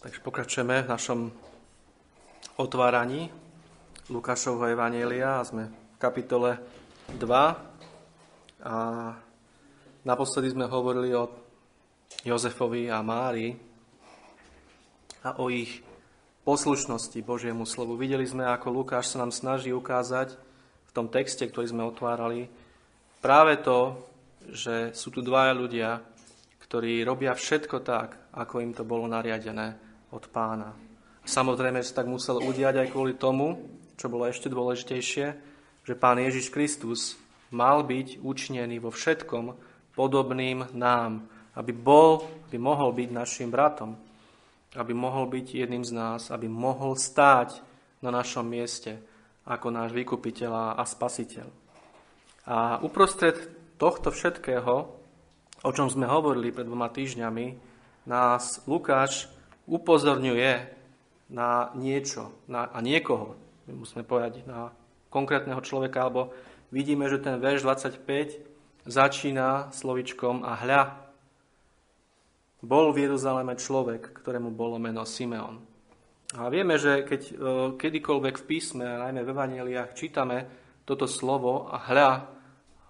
Takže pokračujeme v našom otváraní Lukášovho Evanjelia a sme v kapitole 2. A naposledy sme hovorili o Jozefovi a Márii a o ich poslušnosti Božiemu slovu. Videli sme, ako Lukáš sa nám snaží ukázať v tom texte, ktorý sme otvárali, práve to, že sú tu dvaja ľudia, ktorí robia všetko tak, ako im to bolo nariadené od Pána. Samozrejme, že tak musel udiať aj kvôli tomu, čo bolo ešte dôležitejšie, že Pán Ježiš Kristus mal byť učnený vo všetkom podobným nám, aby mohol byť našim bratom, aby mohol byť jedným z nás, aby mohol stáť na našom mieste ako náš vykupiteľ a spasiteľ. A uprostred tohto všetkého, o čom sme hovorili pred 2 týždňami, nás Lukáš upozorňuje na niečo, a niekoho. My musíme povedať na konkrétneho človeka, alebo vidíme, že ten verš 25 začína slovičkom a hľa. Bol v Jeruzaleme človek, ktorému bolo meno Simeon. A vieme, že keď kedykoľvek v písme, najmä v evanjeliách, čítame toto slovo a hľa,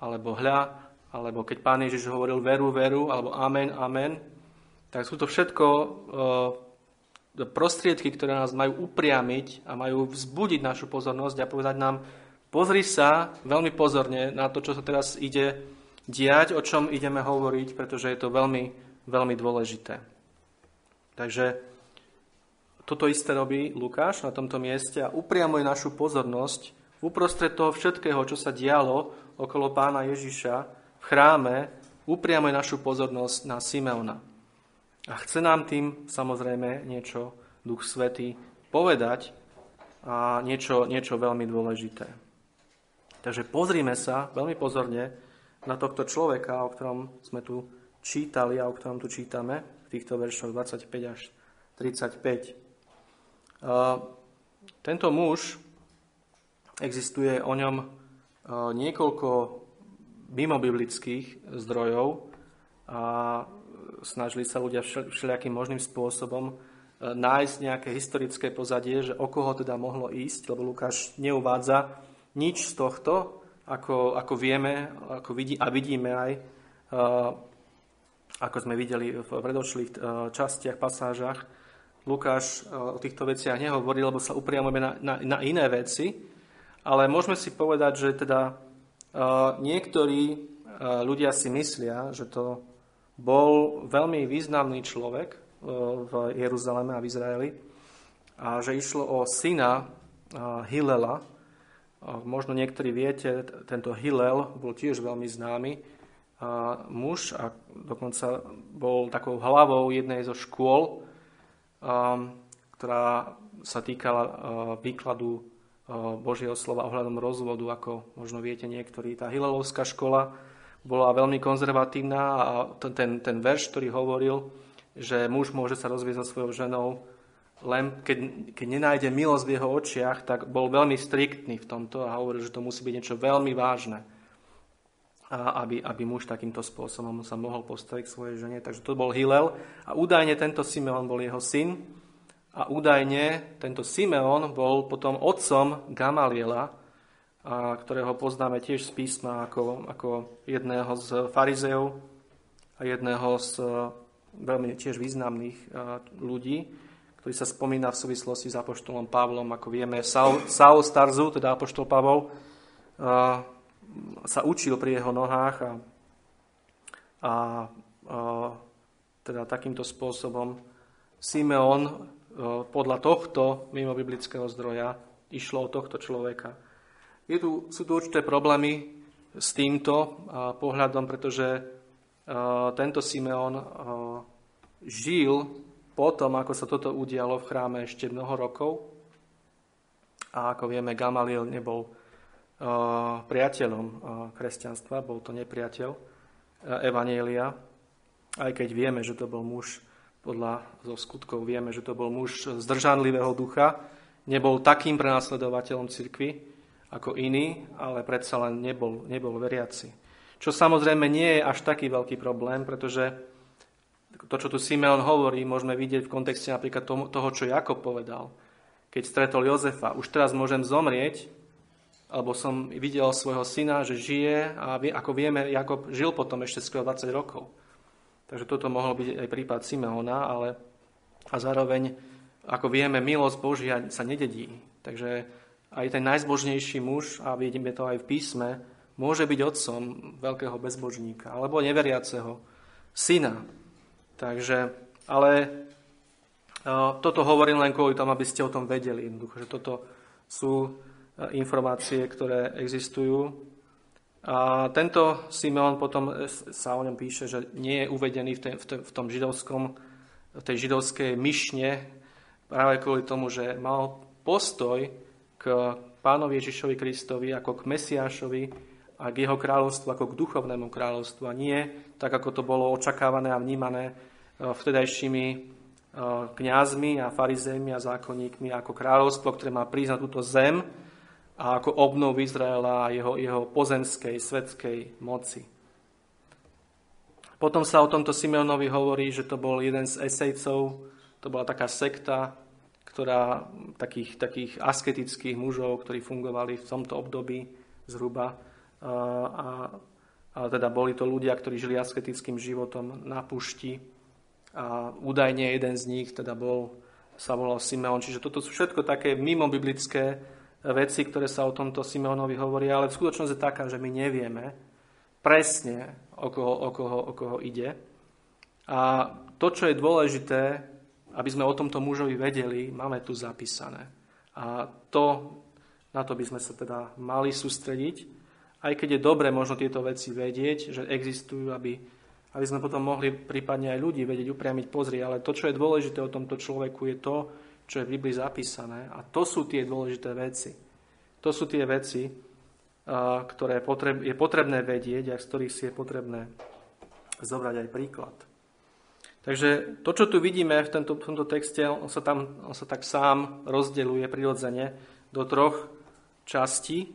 alebo keď Pán Ježiš hovoril veru, veru, alebo amen, amen, tak sú to všetko prostriedky, ktoré nás majú upriamiť a majú vzbudiť našu pozornosť a povedať nám, pozri sa veľmi pozorne na to, čo sa teraz ide diať, o čom ideme hovoriť, pretože je to veľmi, veľmi dôležité. Takže toto isté robí Lukáš na tomto mieste a upriamuje našu pozornosť uprostred toho všetkého, čo sa dialo okolo Pána Ježiša v chráme, upriamuje našu pozornosť na Simeona. A chce nám tým samozrejme niečo Duch Svätý povedať a niečo veľmi dôležité. Takže pozrime sa veľmi pozorne na tohto človeka, o ktorom sme tu čítali a o ktorom tu čítame v týchto veršoch 25 až 35. Tento muž, existuje o ňom niekoľko mimobiblických zdrojov a snažili sa ľudia všelijakým možným spôsobom nájsť nejaké historické pozadie, že o koho teda mohlo ísť, lebo Lukáš neuvádza nič z tohto, ako vieme, vidíme aj, ako sme videli v predošlých častiach, pasážach. Lukáš o týchto veciach nehovorí, lebo sa upriamujeme na iné veci, ale môžeme si povedať, že teda niektorí ľudia si myslia, že to bol veľmi významný človek v Jeruzaleme a v Izraeli a že išlo o syna Hillela. Možno niektorí viete, tento Hillel bol tiež veľmi známy muž a dokonca bol takou hlavou jednej zo škôl, ktorá sa týkala výkladu Božieho slova ohľadom rozvodu, ako možno viete niektorí. Tá Hillelovská škola bola veľmi konzervatívna a ten verš, ktorý hovoril, že muž môže sa rozviesť so svojou ženou, len keď nenájde milosť v jeho očiach, tak bol veľmi striktný v tomto a hovoril, že to musí byť niečo veľmi vážne, a aby muž takýmto spôsobom sa mohol postaviť k svojej žene. Takže to bol Hillel a údajne tento Simeon bol jeho syn a údajne tento Simeon bol potom otcom Gamaliela, a ktorého poznáme tiež z písma ako jedného z farizejov a jedného z veľmi tiež významných ľudí, ktorý sa spomína v súvislosti s Apoštolom Pavlom. Ako vieme, Saul z Tarzu, teda Apoštol Pavol, sa učil pri jeho nohách a teda takýmto spôsobom Simeon podľa tohto mimo biblického zdroja išlo o tohto človeka. Sú tu určité problémy s týmto pohľadom, pretože tento Simeon žil po tom, ako sa toto udialo v chráme ešte mnoho rokov. A ako vieme, Gamaliel nebol priateľom kresťanstva, bol to nepriateľ evanjelia. Aj keď vieme, že to bol muž, podľa zo skutkov vieme, že to bol muž zdržanlivého ducha, nebol takým prenasledovateľom cirkvi ako iný, ale predsa len nebol veriaci. Čo samozrejme nie je až taký veľký problém, pretože to, čo tu Simeon hovorí, môžeme vidieť v kontexte napríklad toho, čo Jakob povedal. Keď stretol Jozefa, už teraz môžem zomrieť, alebo som videl svojho syna, že žije a ako vieme, Jakob žil potom ešte skoro 20 rokov. Takže toto mohol byť aj prípad Simeona, ale a zároveň, ako vieme, milosť Božia sa nededí. Takže aj ten najzbožnejší muž, a vidíme to aj v písme, môže byť otcom veľkého bezbožníka alebo neveriaceho syna. Takže, ale toto hovorím len kvôli tomu, aby ste o tom vedeli. Jednoducho, že toto sú informácie, ktoré existujú. A tento Simeon potom sa o ňom píše, že nie je uvedený v tej židovskej myšne práve kvôli tomu, že mal postoj k Pánovi Ježišovi Kristovi ako k Mesiášovi a k jeho kráľovstvu ako k duchovnému kráľovstvu. A nie tak, ako to bolo očakávané a vnímané vtedajšími kňazmi a farizejmi a zákonníkmi ako kráľovstvo, ktoré má prísť na túto zem a ako obnovu Izraela a jeho pozemskej, svetskej moci. Potom sa o tomto Simeonovi hovorí, že to bol jeden z esejcov, to bola taká sekta, ktorá takých asketických mužov, ktorí fungovali v tomto období zhruba a teda boli to ľudia, ktorí žili asketickým životom na pušti. A údajne jeden z nich teda sa volal Simeon. Čiže toto sú všetko také mimobiblické veci, ktoré sa o tomto Simeonovi hovorí, ale v skutočnosti je taká, že my nevieme presne, o koho ide. A to, čo je dôležité, aby sme o tomto mužovi vedeli, máme tu zapísané. A na to by sme sa teda mali sústrediť, aj keď je dobre možno tieto veci vedieť, že existujú, aby sme potom mohli prípadne aj ľudí vedieť upriamiť pozri, ale to, čo je dôležité o tomto človeku, je to, čo je v Biblii zapísané. A to sú tie dôležité veci. To sú tie veci, ktoré je potrebné vedieť a z ktorých si je potrebné zobrať aj príklad. Takže to, čo tu vidíme v tomto texte, on sa tak sám rozdeľuje prirodzene do troch častí.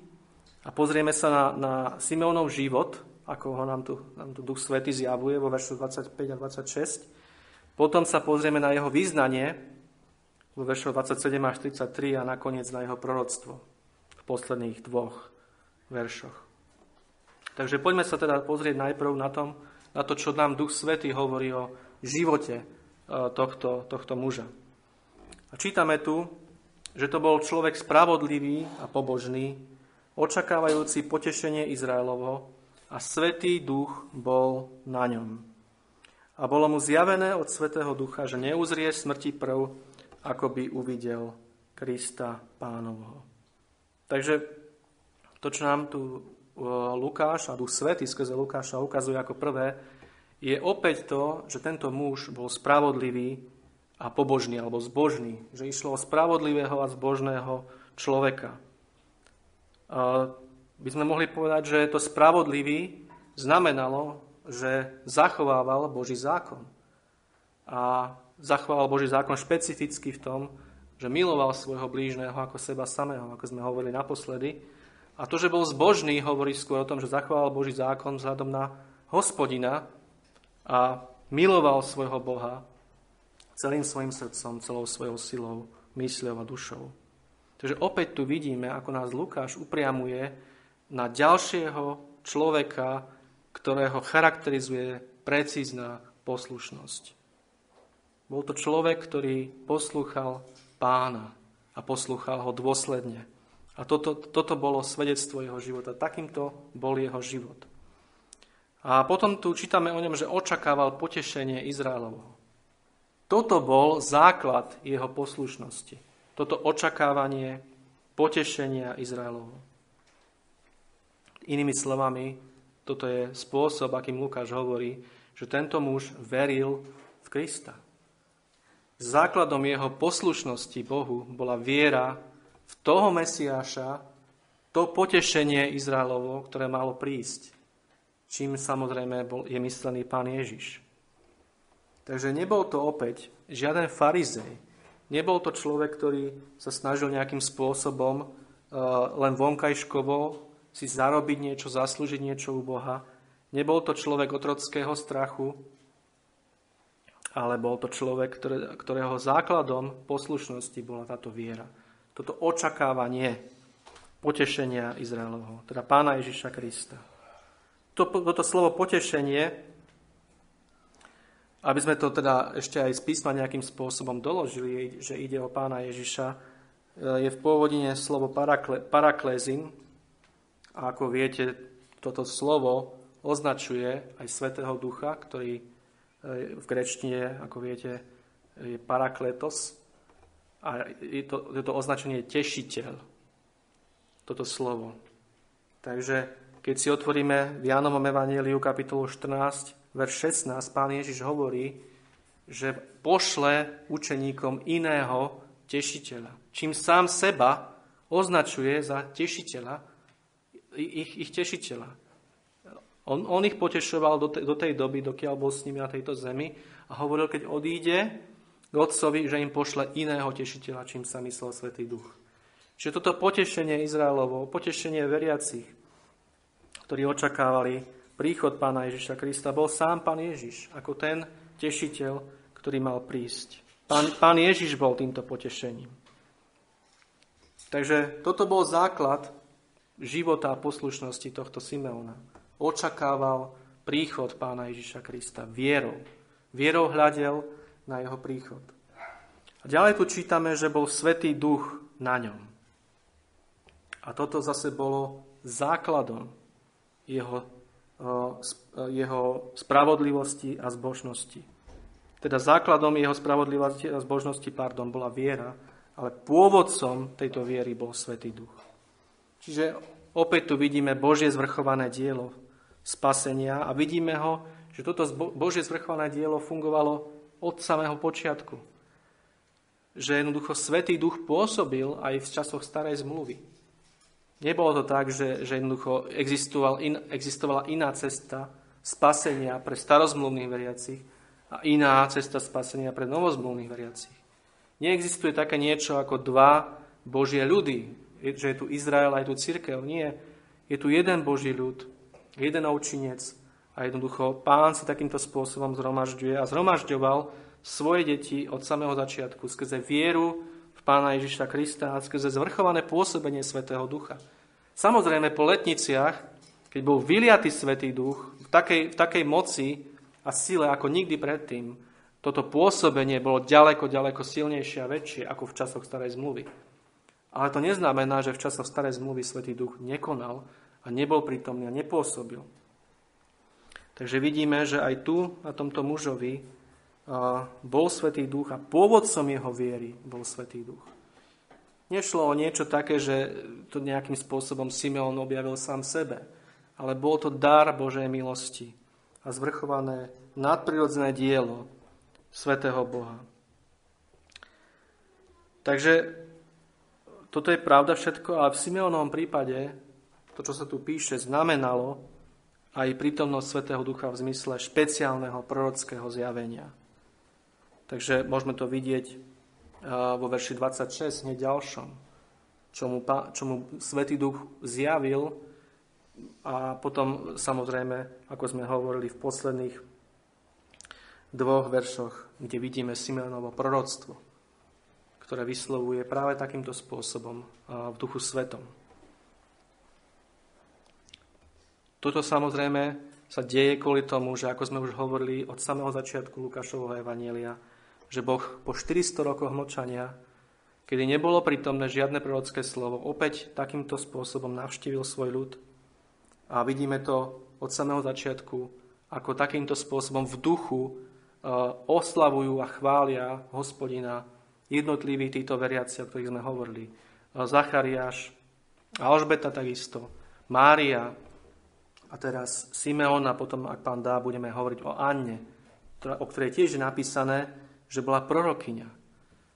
A pozrieme sa na Simeonov život, ako ho nám tu Duch Svätý zjavuje vo veršu 25 a 26. Potom sa pozrieme na jeho vyznanie vo veršu 27 až 33 a nakoniec na jeho proroctvo v posledných dvoch veršoch. Takže poďme sa teda pozrieť najprv na to, čo nám Duch Svätý hovorí o živote tohto muža. A čítame tu, že to bol človek spravodlivý a pobožný, očakávajúci potešenie Izraelovo, a Svätý Duch bol na ňom. A bolo mu zjavené od Svätého Ducha, že neuzrie smrti prv, ako by uvidel Krista Pánovho. Takže to, čo nám tu Lukáš a Duch Svätý skrze Lukáša ukazuje ako prvé, je opäť to, že tento muž bol spravodlivý a pobožný, alebo zbožný. Že išlo o spravodlivého a zbožného človeka. By sme mohli povedať, že to spravodlivý znamenalo, že zachovával Boží zákon. A zachovával Boží zákon špecificky v tom, že miloval svojho blížneho ako seba samého, ako sme hovorili naposledy. A to, že bol zbožný, hovorí skôr o tom, že zachoval Boží zákon vzhľadom na Hospodina a miloval svojho Boha celým svojim srdcom, celou svojou silou, mysľou a dušou. Takže opäť tu vidíme, ako nás Lukáš upriamuje na ďalšieho človeka, ktorého charakterizuje precízna poslušnosť. Bol to človek, ktorý poslúchal Pána a poslúchal ho dôsledne. A toto bolo svedectvo jeho života. Takýmto bol jeho život. A potom tu čítame o ňom, že očakával potešenie Izraelovo. Toto bol základ jeho poslušnosti. Toto očakávanie potešenia Izraelovo. Inými slovami, toto je spôsob, akým Lukáš hovorí, že tento muž veril v Krista. Základom jeho poslušnosti Bohu bola viera v toho Mesiáša, to potešenie Izraelovo, ktoré malo prísť, čím samozrejme je myslený Pán Ježiš. Takže nebol to opäť žiaden farizej, nebol to človek, ktorý sa snažil nejakým spôsobom len vonkajškovo si zarobiť niečo, zaslúžiť niečo u Boha. Nebol to človek otrockého strachu, ale bol to človek, ktorého základom poslušnosti bola táto viera. Toto očakávanie potešenia Izraelovho, teda Pána Ježiša Krista. Toto slovo potešenie, aby sme to teda ešte aj z písma nejakým spôsobom doložili, že ide o Pána Ježiša, je v pôvodine slovo paraklézin. A ako viete, toto slovo označuje aj Svätého Ducha, ktorý v gréčtine, ako viete, je parakletos. A je to označenie tešiteľ, toto slovo. Takže keď si otvoríme v Jánovom Evanjeliu kapitolu 14, verš 16, Pán Ježiš hovorí, že pošle učeníkom iného tešiteľa. Čím sám seba označuje za tešiteľa, ich tešiteľa. On ich potešoval do tej doby, dokiaľ bol s nimi na tejto zemi a hovoril, keď odíde, Otcovi, že im pošle iného tešiteľa, čím sa myslel Svätý Duch. Čiže toto potešenie Izraelovo, potešenie veriacich, ktorí očakávali príchod Pána Ježiša Krista, bol sám Pán Ježiš, ako ten tešiteľ, ktorý mal prísť. Pán Ježiš bol týmto potešením. Takže toto bol základ života a poslušnosti tohto Simeona. Očakával príchod Pána Ježiša Krista vierou. Vierou hľadel na jeho príchod. A ďalej tu čítame, že bol Svätý Duch na ňom. A toto zase bolo základom jeho spravodlivosti a zbožnosti. Teda základom jeho spravodlivosti a zbožnosti, bola viera, ale pôvodcom tejto viery bol Svätý Duch. Čiže opäť tu vidíme Božie zvrchované dielo spasenia a vidíme ho, že toto Božie zvrchované dielo fungovalo od samého počiatku. Že jednoducho Svätý Duch pôsobil aj v časoch starej zmluvy. Nebolo to tak, že jednoducho existovala iná cesta spasenia pre starozmluvných veriacich a iná cesta spasenia pre novozmluvných veriacich. Neexistuje také niečo ako dva Božie ľudy, že je tu Izrael a je tu cirkev. Nie, je tu jeden Boží ľud, jeden ovčinec. A jednoducho Pán si takýmto spôsobom zhromažďuje a zhromažďoval svoje deti od samého začiatku skrze vieru v Pána Ježiša Krista a skrze zvrchované pôsobenie Svätého Ducha. Samozrejme po letniciach, keď bol vyliatý Svätý Duch v takej moci a sile ako nikdy predtým, toto pôsobenie bolo ďaleko, ďaleko silnejšie a väčšie ako v časoch starej zmluvy. Ale to neznamená, že v časoch starej zmluvy Svätý Duch nekonal a nebol prítomný a nepôsobil. Takže vidíme, že aj tu, na tomto mužovi, bol Svätý Duch a pôvodcom jeho viery bol Svätý Duch. Nešlo o niečo také, že to nejakým spôsobom Simeon objavil sám sebe, ale bol to dar Božej milosti a zvrchované nadprirodzené dielo Svätého Boha. Takže toto je pravda všetko, ale v Simeonovom prípade to, čo sa tu píše, znamenalo aj prítomnosť Svätého Ducha v zmysle špeciálneho prorockého zjavenia. Takže môžeme to vidieť vo verši 26, hneď ďalšom, čomu Svätý Duch zjavil a potom samozrejme, ako sme hovorili v posledných dvoch veršoch, kde vidíme Simeonovo proroctvo, ktoré vyslovuje práve takýmto spôsobom v Duchu Svätom. Toto samozrejme sa deje kvôli tomu, že ako sme už hovorili od samého začiatku Lukášovho Evanjelia, že Boh po 400 rokoch mlčania, kedy nebolo prítomné žiadne prorocké slovo, opäť takýmto spôsobom navštívil svoj ľud. A vidíme to od samého začiatku, ako takýmto spôsobom v duchu oslavujú a chvália Hospodina jednotlivých týchto veriaci, o ktorých sme hovorili. Zachariáš, Alžbeta takisto, Mária, a teraz Simeon, a potom, ak Pán dá, budeme hovoriť o Anne, o ktorej tiež je napísané, že bola prorokyňa.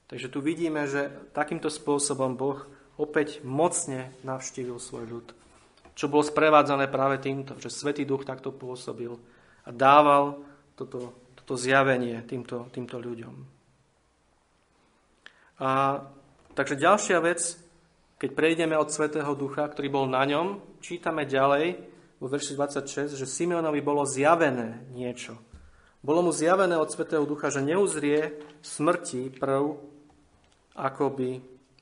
Takže tu vidíme, že takýmto spôsobom Boh opäť mocne navštívil svoj ľud, čo bolo sprevádzané práve týmto, že Svätý Duch takto pôsobil a dával toto zjavenie týmto ľuďom. A takže ďalšia vec, keď prejdeme od Svätého Ducha, ktorý bol na ňom, čítame ďalej, vo verši 26, že Simeonovi bolo zjavené niečo. Bolo mu zjavené od Svätého Ducha, že neuzrie smrti prv, ako by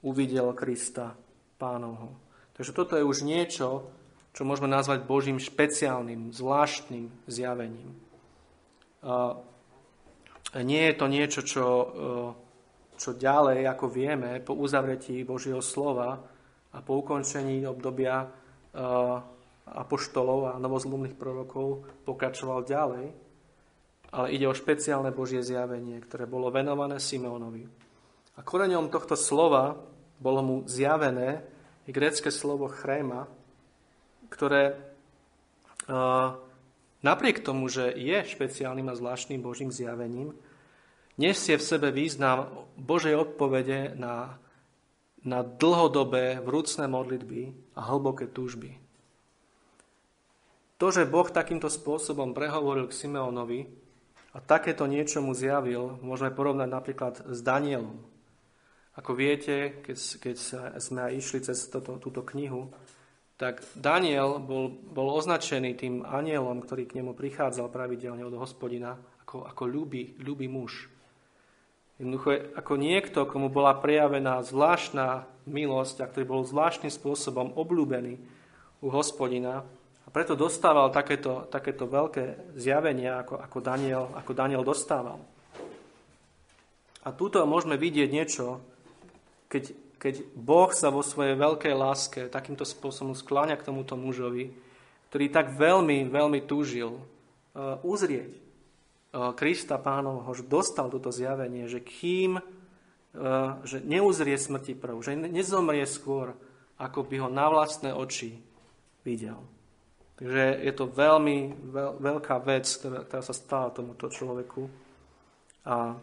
uvidel Krista Pánovho. Takže toto je už niečo, čo môžeme nazvať Božím špeciálnym, zvláštnym zjavením. Nie je to niečo, čo ďalej, ako vieme, po uzavretí Božieho slova a po ukončení obdobia apoštolov a novozmluvných prorokov pokračoval ďalej, ale ide o špeciálne Božie zjavenie, ktoré bolo venované Simeonovi. A koreňom tohto slova bolo mu zjavené je grécke slovo chréma, ktoré napriek tomu, že je špeciálnym a zvláštnym Božím zjavením, nesie v sebe význam Božej odpovede na dlhodobé vrúcne modlitby a hlboké túžby. To, že Boh takýmto spôsobom prehovoril k Simeonovi a takéto niečo mu zjavil, môžeme porovnať napríklad s Danielom. Ako viete, keď sme išli cez túto knihu, tak Daniel bol označený tým anjelom, ktorý k nemu prichádzal pravidelne od Hospodina, ako ľúby muž. Jednoducho, ako niekto, komu bola prejavená zvláštna milosť a ktorý bol zvláštnym spôsobom obľúbený u Hospodina a preto dostával takéto veľké zjavenia, ako Daniel dostával. A tuto môžeme vidieť niečo, keď Boh sa vo svojej veľkej láske takýmto spôsobom skláňa k tomuto mužovi, ktorý tak veľmi, veľmi túžil uzrieť Krista Pánovho, že dostal toto zjavenie, že že neuzrie smrti prv, že nezomrie skôr, ako by ho na vlastné oči videl. Takže je to veľmi veľká vec, ktorá sa stala tomuto človeku. A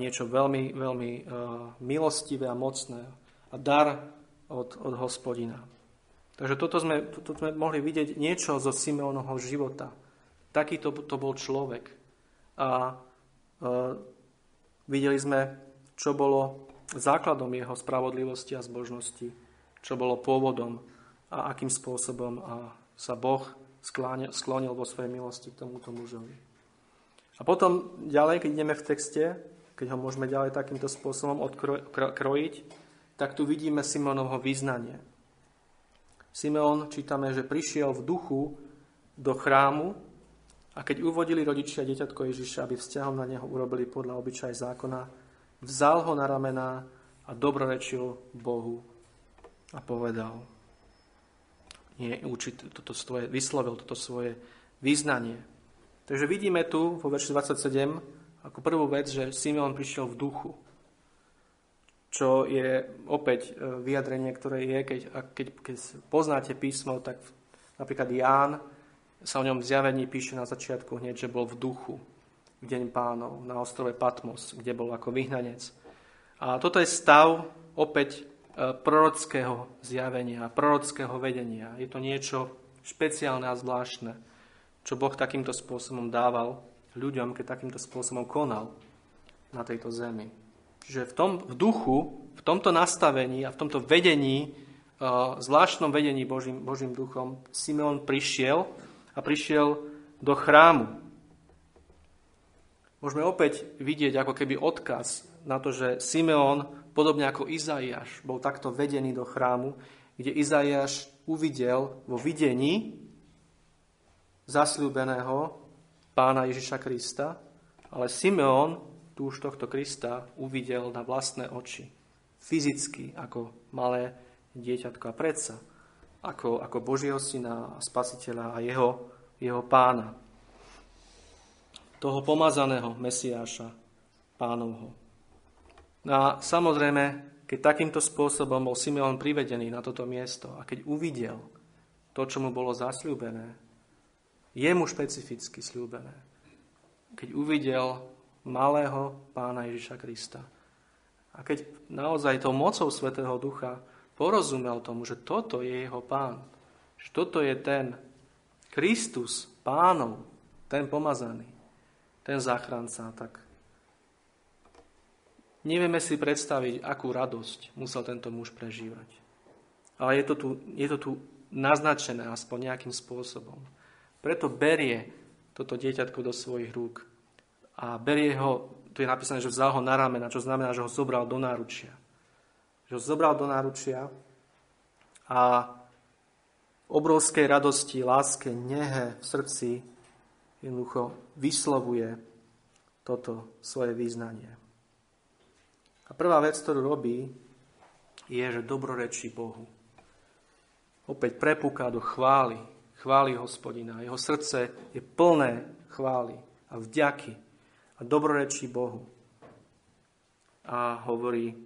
niečo veľmi, veľmi milostivé a mocné a dar od Hospodina. Takže toto sme mohli vidieť niečo zo Simeonovho života. Takýto to bol človek. A videli sme, čo bolo základom jeho spravodlivosti a zbožnosti, čo bolo pôvodom a akým spôsobom sa Boh sklonil vo svojej milosti k tomuto mužovi. A potom ďalej, keď ideme v texte, keď ho môžeme ďalej takýmto spôsobom krojiť, tak tu vidíme Simeonovho vyznanie. Simeon, čítame, že prišiel v duchu do chrámu a keď uvodili rodičia dieťatko Ježiša, aby vzťahom na neho urobili podľa obyčaja zákona, vzal ho na ramená a dobrorečil Bohu a povedal. Vyslovil toto svoje vyznanie. Takže vidíme tu vo verši 27, ako prvú vec, že Simeon prišiel v duchu, čo je opäť vyjadrenie, ktoré je, keď poznáte písmo, tak napríklad Ján sa o ňom v zjavení píše na začiatku hneď, že bol v duchu v deň Pánov na ostrove Patmos, kde bol ako vyhnanec. A toto je stav opäť prorockého zjavenia, prorockého vedenia. Je to niečo špeciálne a zvláštne, čo Boh takýmto spôsobom dával ľuďom, keď takýmto spôsobom konal na tejto zemi. Čiže v duchu, v tomto nastavení a v tomto vedení, zvláštnom vedení Božím duchom, Simeon prišiel do chrámu. Môžeme opäť vidieť ako keby odkaz na to, že Simeon, podobne ako Izaiáš, bol takto vedený do chrámu, kde Izaiáš uvidel vo videní zasľúbeného Pána Ježiša Krista, ale Simeon tu už tohto Krista uvidel na vlastné oči. Fyzicky, ako malé dieťatko a predsa, ako Božieho syna a spasiteľa a jeho pána. Toho pomazaného Mesiáša, Pánovho. A samozrejme, keď takýmto spôsobom bol Simeon privedený na toto miesto a keď uvidel to, čo mu bolo zasľúbené, jemu špecificky sľúbené, keď uvidel malého Pána Ježiša Krista. A keď naozaj tou mocou Svätého Ducha porozumel tomu, že toto je jeho Pán, že toto je ten Kristus Pánov, ten pomazaný, ten záchranca, tak nevieme si predstaviť, akú radosť musel tento muž prežívať. Ale je to tu naznačené aspoň nejakým spôsobom. Preto berie toto dieťatko do svojich rúk a berie ho, tu je napísané, že vzal ho na ramena, čo znamená, že ho zobral do náručia. Že ho zobral do náručia a obrovskej radosti, láske, nehe v srdci jednoducho vyslovuje toto svoje význanie. A prvá vec, ktorú robí, je, že dobrorečí Bohu. Opäť prepúká do chvály, chvály Hospodina. Jeho srdce je plné chvály a vďaky a dobrorečí Bohu. A hovorí,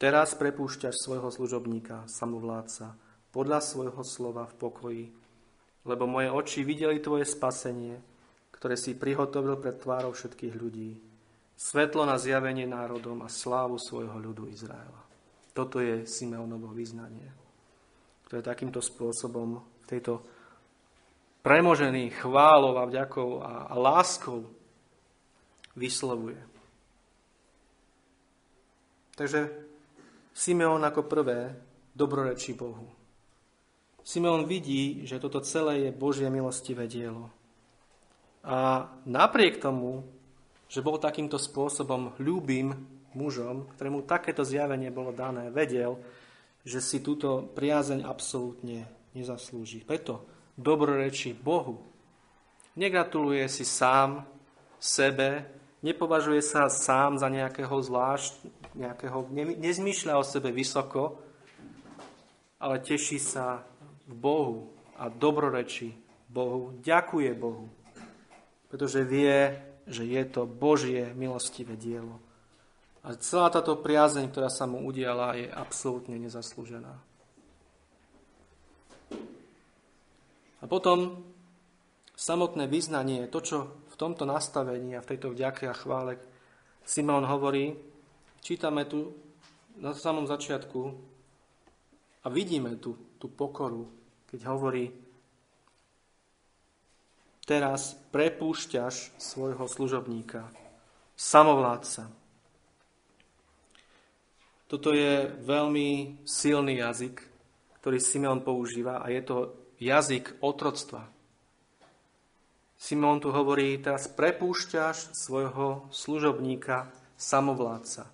teraz prepúšťaš svojho služobníka, samovládca, podľa svojho slova v pokoji, lebo moje oči videli tvoje spasenie, ktoré si prihotovil pred tvárou všetkých ľudí, svetlo na zjavenie národom a slávu svojho ľudu Izraela. Toto je Simeonovo vyznanie, ktoré takýmto spôsobom v tejto premožený chválou a vďakou a láskou vyslovuje. Takže Simeon ako prvé dobrorečí Bohu. Simeon vidí, že toto celé je Božie milostivé dielo. A napriek tomu, že bol takýmto spôsobom ľúbim mužom, ktorému takéto zjavenie bolo dané, vedel, že si túto priazeň absolútne nezaslúži. Preto dobrorečí Bohu. Negratuluje si sám sebe, nepovažuje sa sám za nejakého zvlášť, nezmýšľa o sebe vysoko, ale teší sa v Bohu a dobrorečí Bohu, ďakuje Bohu, pretože vie, že je to Božie milostivé dielo. A celá táto priazeň, ktorá sa mu udiala, je absolútne nezaslúžená. A potom samotné vyznanie, to, čo v tomto nastavení a v tejto vďake a chvále Simeon hovorí, čítame tu na samom začiatku a vidíme tú pokoru, keď hovorí, teraz prepúšťaš svojho služobníka, samovládca. Toto je veľmi silný jazyk, ktorý Simeon používa a je to jazyk otroctva. Simeon tu hovorí, teraz prepúšťaš svojho služobníka, samovládca.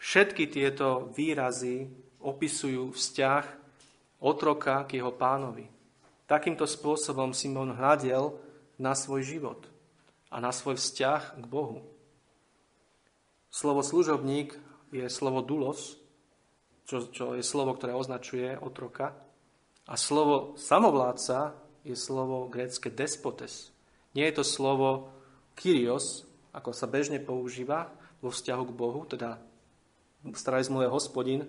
Všetky tieto výrazy opisujú vzťah otroka k jeho pánovi. Takýmto spôsobom Simeon hľadel na svoj život a na svoj vzťah k Bohu. Slovo služobník je slovo dulos, čo je slovo, ktoré označuje otroka. A slovo samovládca je slovo grécke despotes. Nie je to slovo kyrios, ako sa bežne používa vo vzťahu k Bohu, teda v starej zmluve Hospodin,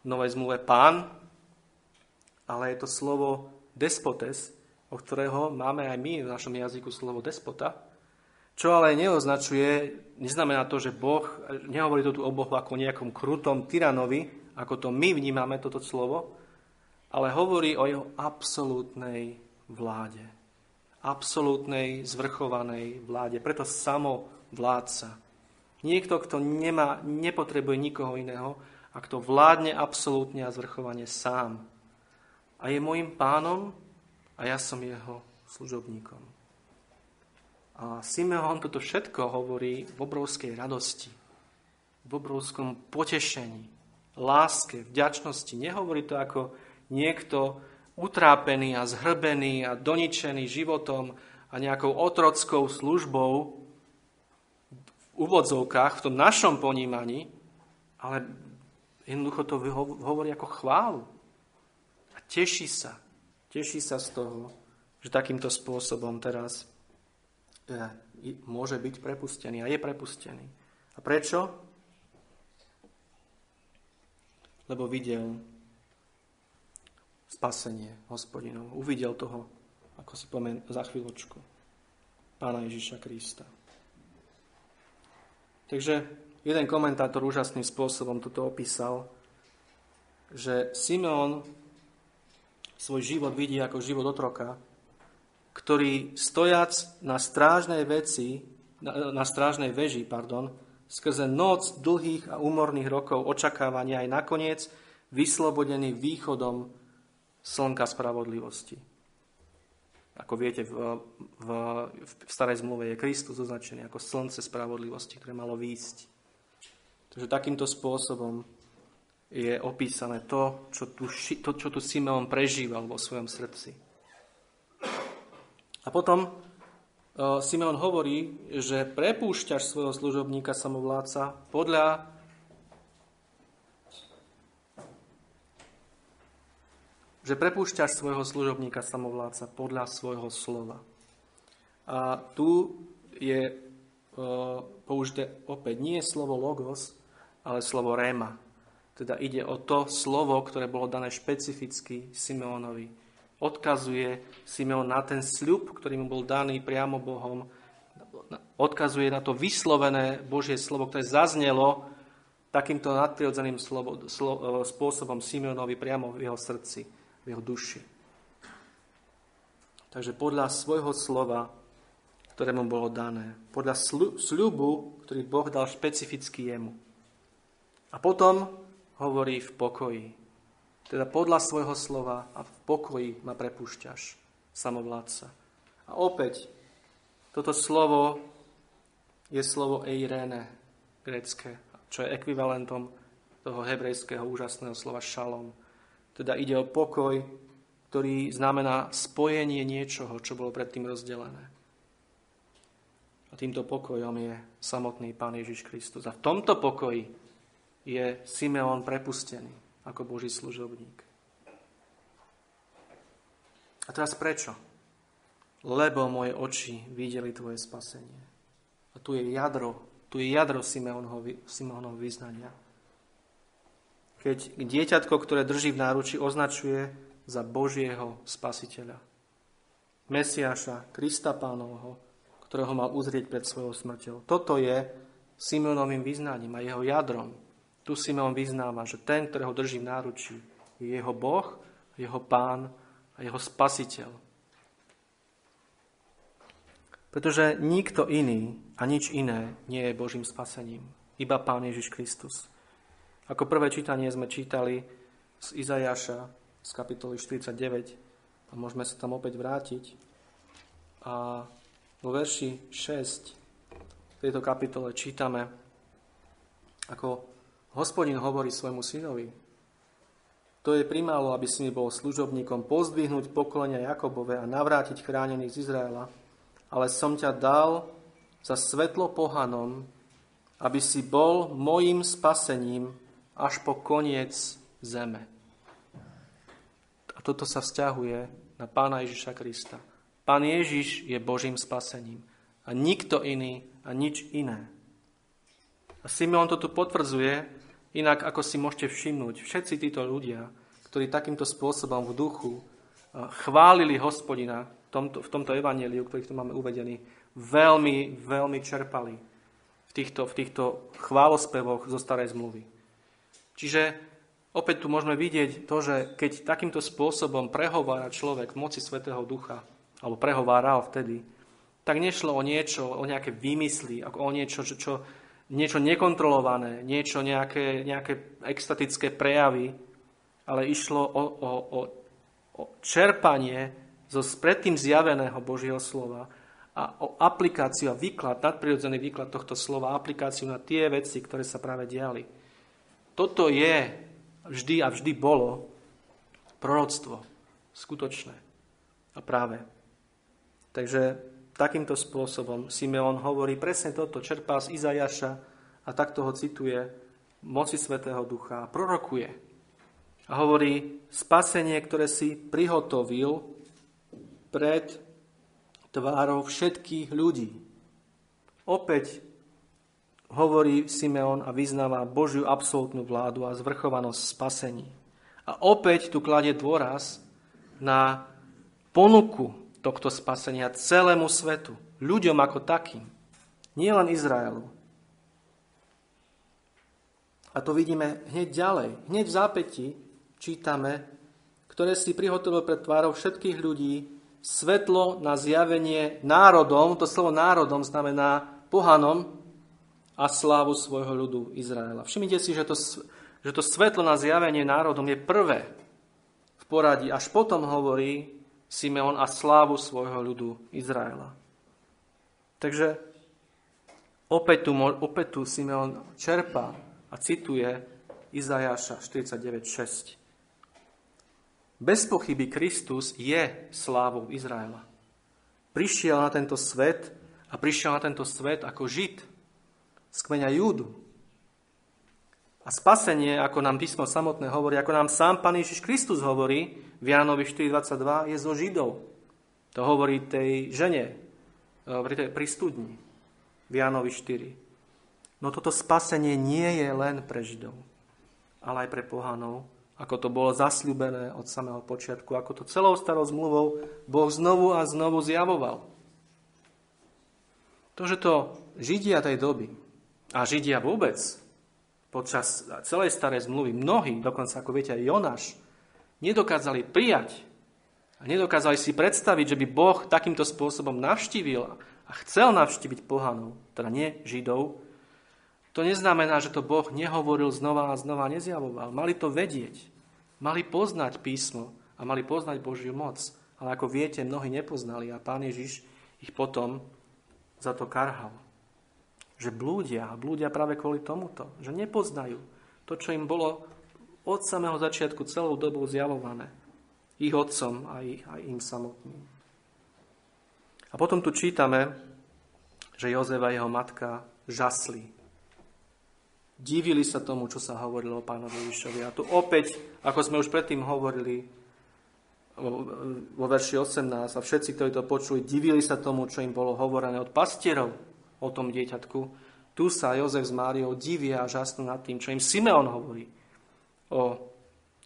v novej zmluve Pán, ale je to slovo despotes, o ktorého máme aj my v našom jazyku slovo despota, čo ale neznamená to, že Boh, nehovorí to tu o Bohu ako nejakom krutom tyranovi, ako to my vnímame toto slovo, ale hovorí o jeho absolútnej vláde. Absolútnej zvrchovanej vláde. Preto samovládca. Niekto, kto nepotrebuje nikoho iného a kto vládne absolútne a zvrchovane sám. A je môjim pánom a ja som jeho služobníkom. A Simeon toto všetko hovorí v obrovskej radosti, v obrovskom potešení, láske, vďačnosti. Nehovorí to ako niekto utrápený a zhrbený a doničený životom a nejakou otrockou službou v úvodzovkách, v tom našom ponímaní, ale jednoducho to hovorí ako chválu. Teší sa z toho, že takýmto spôsobom teraz môže byť prepustený a je prepustený. A prečo? Lebo videl spasenie Hospodinov. Uvidel toho, ako si pomen za chvíľočku, Pána Ježiša Krista. Takže jeden komentátor úžasným spôsobom toto opísal, že Simeon svoj život vidí ako život otroka, ktorý stojac na strážnej veži, skrze noc dlhých a úmorných rokov očakávania aj nakoniec vyslobodený východom slnka spravodlivosti. Ako viete, v starej zmluve je Kristus označený ako slnce spravodlivosti, ktoré malo výjsť. Takže takýmto spôsobom je opísané to, čo tu Simeon prežíval vo svojom srdci. A potom Simeon hovorí, že prepúšťaš svojho služobníka samovládca podľa svojho slova. A tu je použité opäť nie slovo logos, ale slovo rema. Teda ide o to slovo, ktoré bolo dané špecificky Simeonovi. Odkazuje Simeon na ten sľub, ktorý mu bol daný priamo Bohom. Odkazuje na to vyslovené Božie slovo, ktoré zaznelo takýmto nadprirodzeným spôsobom Simeonovi priamo v jeho srdci, v jeho duši. Takže podľa svojho slova, ktoré mu bolo dané. Podľa sľubu, ktorý Boh dal špecificky jemu. A potom hovorí v pokoji. Teda podľa svojho slova a v pokoji ma prepúšťaš, samovládca. A opäť, toto slovo je slovo eirene, grécke, čo je ekvivalentom toho hebrejského úžasného slova šalom. Teda ide o pokoj, ktorý znamená spojenie niečoho, čo bolo predtým rozdelené. A týmto pokojom je samotný Pán Ježiš Kristus. A v tomto pokoji je Simeon prepustený ako Boží služobník. A teraz prečo? Lebo moje oči videli tvoje spasenie. A tu je jadro Simeonov vyznania. Keď dieťatko, ktoré drží v náruči, označuje za Božieho spasiteľa. Mesiáša, Krista Pánovho, ktorého mal uzrieť pred svojou smrťou. Toto je Simeonovým vyznaním a jeho jadrom. Tu Simeon vyznáva, že ten, ktorého drží v náruči, je jeho Boh, jeho Pán a jeho spasiteľ. Pretože nikto iný a nič iné nie je Božím spasením. Iba Pán Ježiš Kristus. Ako prvé čítanie sme čítali z Izaiáša z kapitoly 49 a môžeme sa tam opäť vrátiť. A vo verši 6 v tejto kapitole čítame, ako Hospodin hovorí svojmu synovi. To je primálo, aby si mi bol služobníkom pozdvihnúť pokolenia Jakobove a navrátiť chránených z Izraela, ale som ťa dal za svetlo pohanom, aby si bol mojím spasením až po koniec zeme. A toto sa vzťahuje na Pána Ježiša Krista. Pán Ježiš je Božím spasením a nikto iný a nič iné. A Simeon to tu potvrdzuje, inak ako si môžete všimnúť, všetci títo ľudia, ktorí takýmto spôsobom v duchu chválili Hospodina v tomto evanjeliu, ktorých tu máme uvedený, veľmi, veľmi čerpali v týchto chválospevoch zo starej zmluvy. Čiže opäť tu môžeme vidieť to, že keď takýmto spôsobom prehovára človek v moci Svätého Ducha, alebo prehováral vtedy, tak nešlo o niečo, o nejaké výmysly, o niečo, niečo nekontrolované, niečo nejaké extatické prejavy, ale išlo o čerpanie zo predtým zjaveného Božieho slova a o aplikáciu a výklad, nadprirodzený výklad tohto slova, aplikáciu na tie veci, ktoré sa práve diali. Toto je vždy a vždy bolo proroctvo skutočné a práve. Takže takýmto spôsobom Simeon hovorí presne toto, čerpá z Izaiáša a takto ho cituje moci Svätého Ducha a prorokuje. A hovorí, spasenie, ktoré si prihotovil pred tvárou všetkých ľudí. Opäť hovorí Simeon a vyznáva Božiu absolútnu vládu a zvrchovanosť spasení. A opäť tu kladie dôraz na ponuku tohto spasenia celému svetu, ľuďom ako takým, nielen Izraelu. A to vidíme hneď ďalej. Hneď v zápäti čítame, ktoré si prihotovil pred tvárou všetkých ľudí svetlo na zjavenie národom, to slovo národom znamená pohanom, a slávu svojho ľudu Izraela. Všimnite si, že to svetlo na zjavenie národom je prvé v poradí. Až potom hovorí Simeon a slávu svojho ľudu Izraela. Takže opäť tu Simeon čerpá a cituje Izaiáša 49.6. Bez pochyby Kristus je slávou Izraela. Prišiel na tento svet ako Žid z kmeňa Júdu. A spasenie, ako nám písmo samotné hovorí, ako nám sám Pán Ježiš Kristus hovorí v Jánovi 4.22, je zo Židov. To hovorí tej žene pri studni v Jánovi 4. No toto spasenie nie je len pre Židov, ale aj pre pohanov, ako to bolo zasľúbené od samého počiatku, ako to celou starou zmluvou Boh znovu a znovu zjavoval. To, že to Židia tej doby a Židia vôbec počas celej starej zmluvy, mnohí, dokonca ako viete aj Jonáš, nedokázali prijať a nedokázali si predstaviť, že by Boh takýmto spôsobom navštívil a chcel navštíviť pohanov, teda nie Židov, to neznamená, že to Boh nehovoril znova a znova, nezjavoval. Mali to vedieť, mali poznať písmo a mali poznať Božiu moc. Ale ako viete, mnohí nepoznali a Pán Ježiš ich potom za to karhal. Že blúdia práve kvôli tomuto, že nepoznajú to, čo im bolo od samého začiatku celou dobu zjavované. Ich otcom aj im samotným. A potom tu čítame, že Jozef a jeho matka žasli. Divili sa tomu, čo sa hovorilo o Pánovi Ježišovi. A tu opäť, ako sme už predtým hovorili vo verši 18, a všetci, ktorí to počuli, divili sa tomu, čo im bolo hovorené od pastierov o tom dieťatku. Tu sa Jozef s Máriou divia a žasnú nad tým, čo im Simeon hovorí o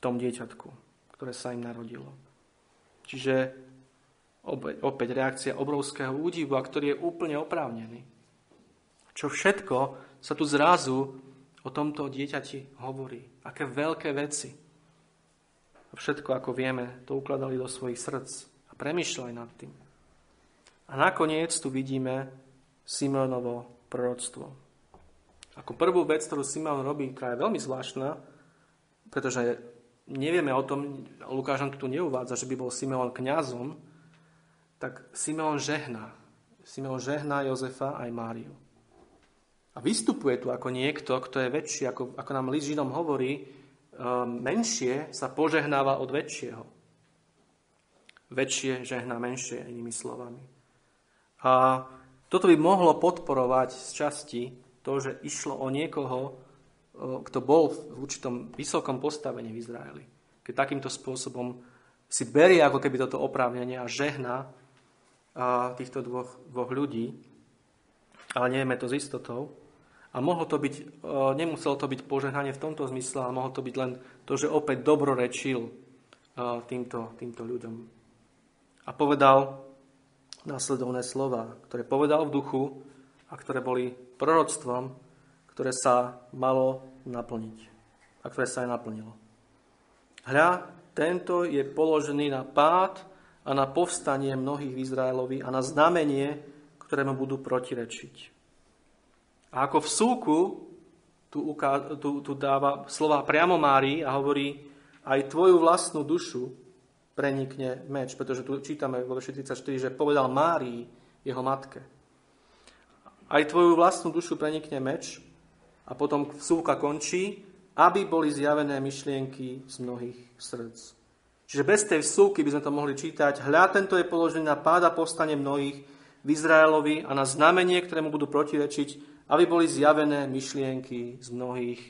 tom dieťatku, ktoré sa im narodilo. Čiže opäť reakcia obrovského údivu, a ktorý je úplne oprávnený. Čo všetko sa tu zrazu o tomto dieťati hovorí. Aké veľké veci. A všetko, ako vieme, to ukladali do svojich srdc a premýšľali nad tým. A nakoniec tu vidíme Simeonovo proroctvo. Ako prvú vec, ktorú Simeon robí, ktorá je veľmi zvláštna, pretože nevieme o tom, Lukáš tu neuvádza, že by bol Simeon kňazom, tak Simeon žehná. Simeon žehná Jozefa aj Máriu. A vystupuje tu ako niekto, kto je väčší, ako nám list Židom hovorí, menšie sa požehnáva od väčšieho. Väčšie žehná menšie, inými slovami. A toto by mohlo podporovať z časti to, že išlo o niekoho, kto bol v určitom vysokom postavení v Izraeli. Keď takýmto spôsobom si berie ako keby toto oprávnenie a žehná týchto dvoch ľudí, ale nevieme to s istotou. A nemuselo to byť požehnanie v tomto zmysle, ale mohlo to byť len to, že opäť dobrorečil týmto ľuďom. A povedal následovné slova, ktoré povedal v duchu a ktoré boli proroctvom, ktoré sa malo naplniť a ktoré sa aj naplnilo. Hľa, tento je položený na pád a na povstanie mnohých v Izraelovi a na znamenie, ktorému budú protirečiť. A ako v súku tu dáva slova priamo Márii a hovorí, aj tvoju vlastnú dušu prenikne meč, pretože tu čítame vo verši 34, že povedal Márii, jeho matke. Aj tvoju vlastnú dušu prenikne meč a potom vsúka končí, aby boli zjavené myšlienky z mnohých srdc. Čiže bez tej vsúky by sme to mohli čítať. Hľa, tento je položený na pád a povstanie mnohých v Izraelovi a na znamenie, ktorému budú protirečiť, aby boli zjavené myšlienky z mnohých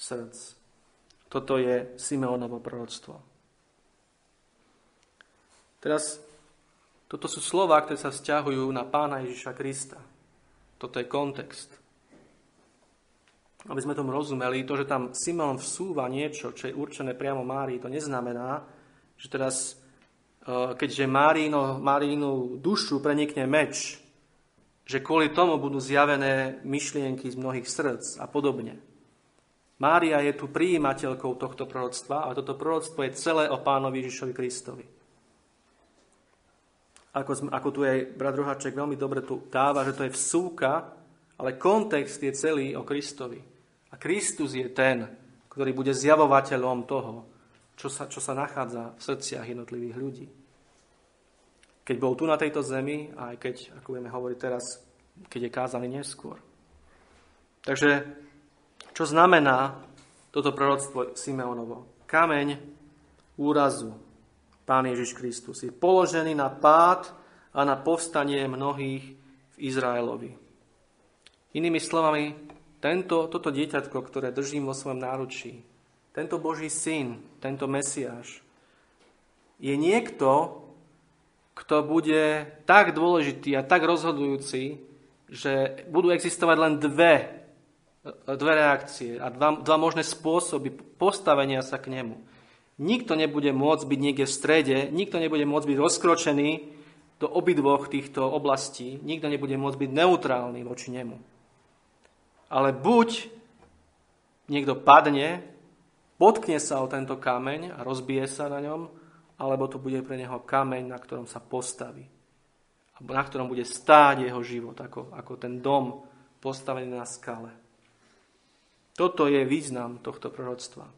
srdc. Toto je Simeonovo proroctvo. Teraz, toto sú slová, ktoré sa vzťahujú na Pána Ježiša Krista. Toto je kontext. Aby sme tomu rozumeli, to, že tam Simeon vsúva niečo, čo je určené priamo Márii, to neznamená, že teraz, keďže Máriinu dušu prenikne meč, že kvôli tomu budú zjavené myšlienky z mnohých srdc a podobne. Mária je tu prijímateľkou tohto proroctva a toto proroctvo je celé o Pánovi Ježišovi Kristovi. Ako tu aj brat Roháček veľmi dobre tu dáva, že to je vsúka, ale kontext je celý o Kristovi. A Kristus je ten, ktorý bude zjavovateľom toho, čo sa nachádza v srdciach jednotlivých ľudí. Keď bol tu na tejto zemi, a aj keď, ako budeme hovoriť teraz, keď je kázaný neskôr. Takže, čo znamená toto proroctvo Simeonovo? Kameň úrazu, Pán Ježiš Kristus, je položený na pád a na povstanie mnohých v Izraelovi. Inými slovami, toto dieťatko, ktoré držím vo svojom náručí, tento Boží syn, tento Mesiáš, je niekto, kto bude tak dôležitý a tak rozhodujúci, že budú existovať len dve reakcie a dva možné spôsoby postavenia sa k nemu. Nikto nebude môcť byť niekde v strede, nikto nebude môcť byť rozkročený do obidvoch týchto oblastí, nikto nebude môcť byť neutrálny voči nemu. Ale buď niekto padne, potkne sa o tento kameň a rozbije sa na ňom, alebo to bude pre neho kameň, na ktorom sa postaví. Na ktorom bude stáť jeho život, ako ten dom postavený na skale. Toto je význam tohto proroctva.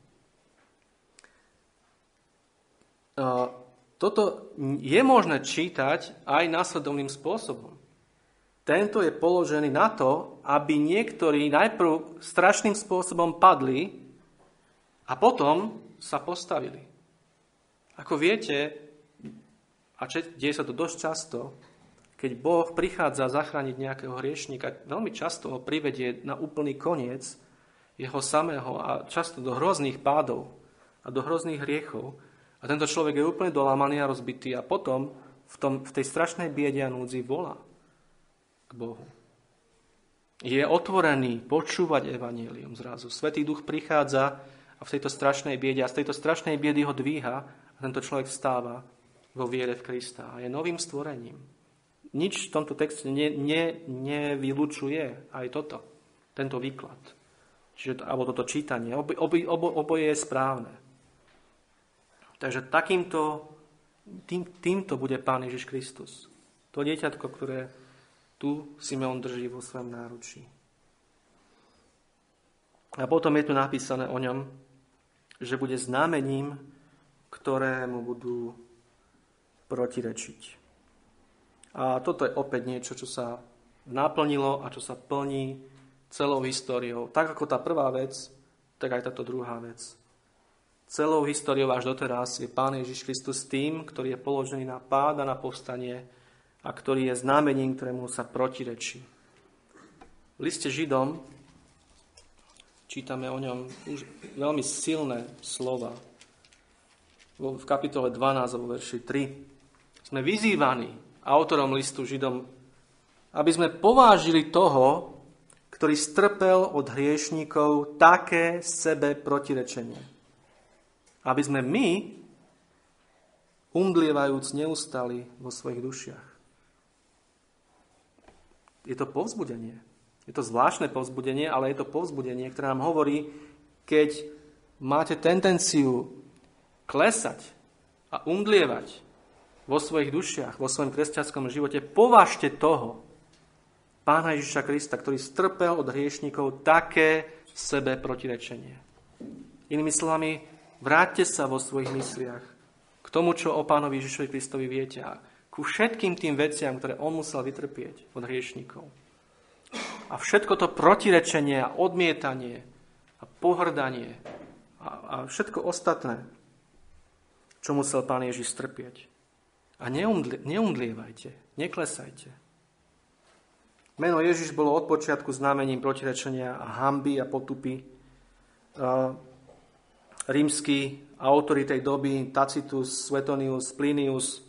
Toto je možné čítať aj následovným spôsobom. Tento je položený na to, aby niektorí najprv strašným spôsobom padli a potom sa postavili. Ako viete, a deje sa to dosť často, keď Boh prichádza zachrániť nejakého hriešníka, veľmi často ho privedie na úplný koniec jeho samého a často do hrozných pádov a do hrozných hriechov. A tento človek je úplne dolámaný a rozbitý a potom v tej strašnej biede a núdzi volá k Bohu. Je otvorený počúvať evanjelium zrazu. Svätý Duch prichádza a v tejto strašnej biede a z tejto strašnej biedy ho dvíha. A tento človek vstáva vo viere v Krista a je novým stvorením. Nič v tomto texte nevylučuje aj tento výklad. Čiže, alebo toto čítanie. Oboje je správne. Takže týmto bude Pán Ježiš Kristus. To dieťatko, ktoré tu Simeon drží vo svojom náručí. A potom je tu napísané o ňom, že bude znamením, ktoré mu budú protirečiť. A toto je opäť niečo, čo sa naplnilo a čo sa plní celou históriou. Tak ako tá prvá vec, tak aj táto druhá vec. Celou históriou až doteraz je Pán Ježiš Kristus tým, ktorý je položený na pád a na povstanie a ktorý je znamením, ktorému sa protirečí. V liste Židom čítame o ňom už veľmi silné slova. V kapitole 12, vo verši 3, sme vyzývaní autorom listu Židom, aby sme povážili toho, ktorý strpel od hriešníkov také sebe protirečenie. Aby sme my, umdlievajúc, neustali vo svojich dušiach. Je to povzbudenie. Je to zvláštne povzbudenie, ale je to povzbudenie, ktoré nám hovorí, keď máte tendenciu klesať a umdlievať vo svojich dušiach, vo svojom kresťanskom živote, považte toho Pána Ježiša Krista, ktorý strpel od hriešnikov také sebe protirečenie. Inými slovami, vráťte sa vo svojich mysliach k tomu, čo o Pánovi Ježišovi Kristovi viete a ku všetkým tým veciam, ktoré on musel vytrpieť od hriešnikov. A všetko to protirečenie a odmietanie a pohrdanie a všetko ostatné, čo musel Pán Ježiš strpieť. A neumdlievajte, neklesajte. Meno Ježiš bolo od počiatku znamením protirečenia a hanby a potupy. Rímski autori tej doby, Tacitus, Suetonius, Plinius,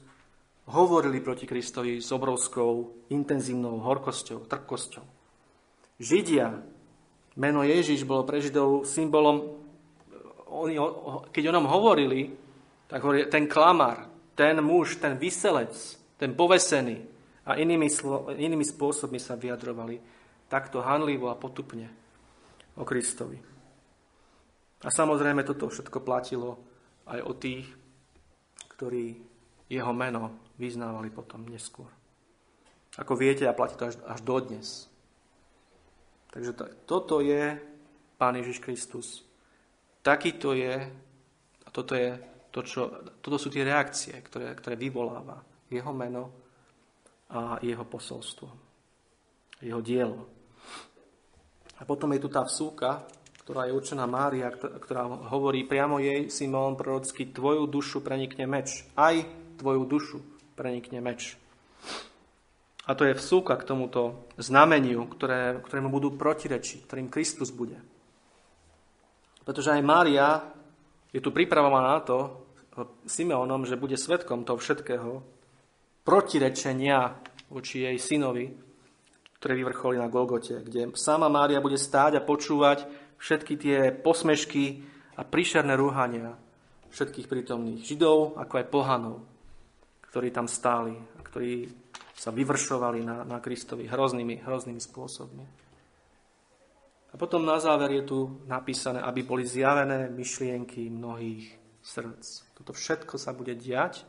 hovorili proti Kristovi s obrovskou, intenzívnou horkosťou, trpkosťou. Židia, meno Ježiš bolo pre Židov symbolom, keď o ňom hovorili, tak hovorí, ten klamár, ten muž, ten vyselec, ten povesený a inými spôsobmi sa vyjadrovali takto hanlivo a potupne o Kristovi. A samozrejme toto všetko platilo aj o tých, ktorí jeho meno vyznávali potom neskôr. Ako viete, a platí to až dodnes. Takže toto je Pán Ježiš Kristus. Takýto je, a toto je toto sú tie reakcie, ktoré vyvoláva jeho meno a jeho posolstvo, jeho dielo. A potom je tu tá vsúka, ktorá je určená Mária, ktorá hovorí priamo jej, Simeon prorocky, tvoju dušu prenikne meč. Aj tvoju dušu prenikne meč. A to je vsúka k tomuto znameniu, ktorému budú protirečiť, ktorým Kristus bude. Pretože aj Mária je tu pripravovaná na to Simeonom, že bude svedkom toho všetkého protirečenia voči jej synovi, ktoré vyvrcholí na Golgote, kde sama Mária bude stáť a počúvať všetky tie posmešky a príšerné rúhania všetkých prítomných Židov, ako aj pohanov, ktorí tam stáli a ktorí sa vyvršovali na Kristovi hroznými spôsobmi. A potom na záver je tu napísané, aby boli zjavené myšlienky mnohých srdc. Toto všetko sa bude diať